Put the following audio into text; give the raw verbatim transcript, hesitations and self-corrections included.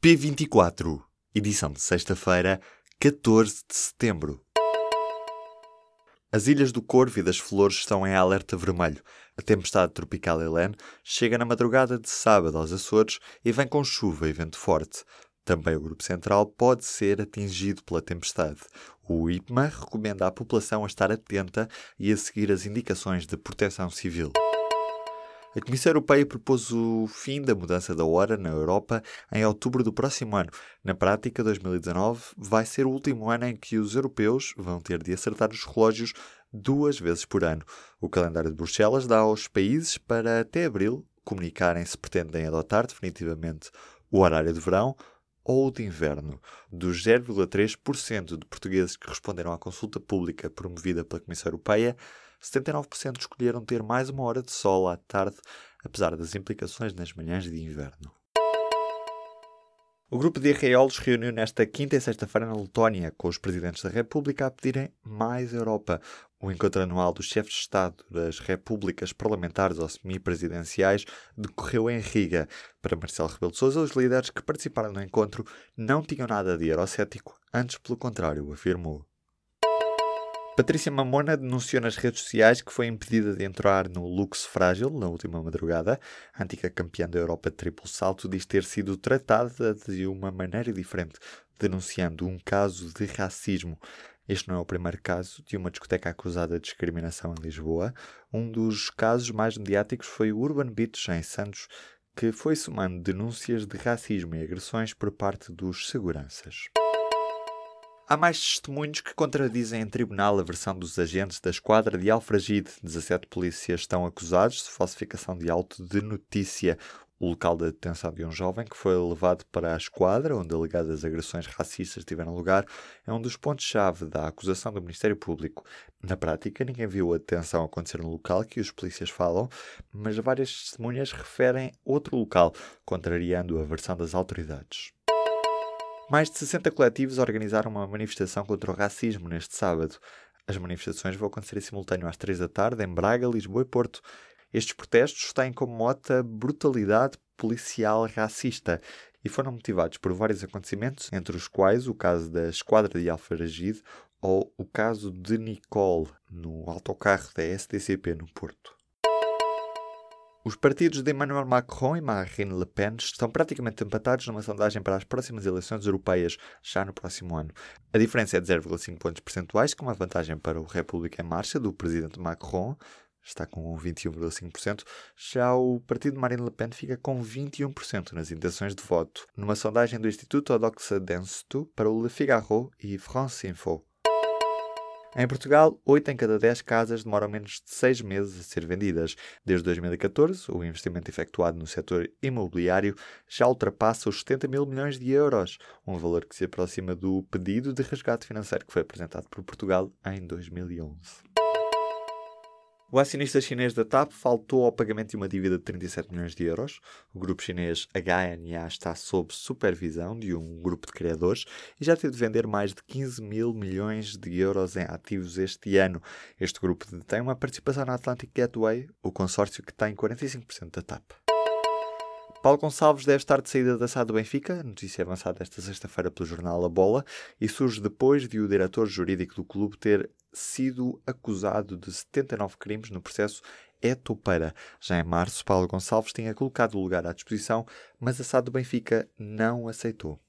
P vinte e quatro, edição de sexta-feira, catorze de setembro. As Ilhas do Corvo e das Flores estão em alerta vermelho. A tempestade tropical Helene chega na madrugada de sábado aos Açores e vem com chuva e vento forte. Também o Grupo Central pode ser atingido pela tempestade. O I P M A recomenda à população a estar atenta e a seguir as indicações de proteção civil. A Comissão Europeia propôs o fim da mudança da hora na Europa em outubro do próximo ano. Na prática, dois mil e dezanove vai ser o último ano em que os europeus vão ter de acertar os relógios duas vezes por ano. O calendário de Bruxelas dá aos países para até abril comunicarem se pretendem adotar definitivamente o horário de verão ou de inverno. Dos zero vírgula três por cento de portugueses que responderam à consulta pública promovida pela Comissão Europeia, setenta e nove por cento escolheram ter mais uma hora de sol à tarde, apesar das implicações nas manhãs de inverno. O grupo de Arraiolos reuniu nesta quinta e sexta-feira na Letónia, com os presidentes da República a pedirem mais Europa. O encontro anual dos chefes de Estado das repúblicas parlamentares ou semipresidenciais decorreu em Riga. Para Marcelo Rebelo de Sousa, os líderes que participaram do encontro não tinham nada de eurocético, antes pelo contrário, afirmou. Patrícia Mamona denunciou nas redes sociais que foi impedida de entrar no Lux Frágil na última madrugada. A antiga campeã da Europa de triplo salto diz ter sido tratada de uma maneira diferente, denunciando um caso de racismo. Este não é o primeiro caso de uma discoteca acusada de discriminação em Lisboa. Um dos casos mais mediáticos foi o Urban Beach, em Santos, que foi somando denúncias de racismo e agressões por parte dos seguranças. Há mais testemunhos que contradizem em tribunal a versão dos agentes da esquadra de Alfragide. dezassete polícias estão acusados de falsificação de auto de notícia. O local da detenção de um jovem que foi levado para a esquadra, onde alegadas agressões racistas tiveram lugar, é um dos pontos-chave da acusação do Ministério Público. Na prática, ninguém viu a detenção acontecer no local que os polícias falam, mas várias testemunhas referem outro local, contrariando a versão das autoridades. Mais de sessenta coletivos organizaram uma manifestação contra o racismo neste sábado. As manifestações vão acontecer em simultâneo às três da tarde em Braga, Lisboa e Porto. Estes protestos têm como mote a brutalidade policial racista e foram motivados por vários acontecimentos, entre os quais o caso da esquadra de Alfragide ou o caso de Nicole no autocarro da S T C P no Porto. Os partidos de Emmanuel Macron e Marine Le Pen estão praticamente empatados numa sondagem para as próximas eleições europeias, já no próximo ano. A diferença é de zero vírgula cinco pontos percentuais, com uma vantagem para o République en Marche, do presidente Macron, está com vinte e um vírgula cinco por cento. Já o partido de Marine Le Pen fica com vinte e um por cento nas intenções de voto, numa sondagem do Instituto Odoxa Dentsu para o Le Figaro e France Info. Em Portugal, oito em cada dez casas demoram menos de seis meses a ser vendidas. Desde dois mil e catorze, o investimento efetuado no setor imobiliário já ultrapassa os setenta mil milhões de euros, um valor que se aproxima do pedido de resgate financeiro que foi apresentado por Portugal em dois mil e onze. O acionista chinês da TAP faltou ao pagamento de uma dívida de trinta e sete milhões de euros. O grupo chinês H N A está sob supervisão de um grupo de criadores e já teve de vender mais de quinze mil milhões de euros em ativos este ano. Este grupo detém uma participação na Atlantic Gateway, o consórcio que tem quarenta e cinco por cento da TAP. Paulo Gonçalves deve estar de saída da S A D do Benfica, notícia avançada esta sexta-feira pelo jornal A Bola, e surge depois de o diretor jurídico do clube ter sido acusado de setenta e nove crimes no processo É Topeira. Já em março, Paulo Gonçalves tinha colocado o lugar à disposição, mas a S A D do Benfica não aceitou.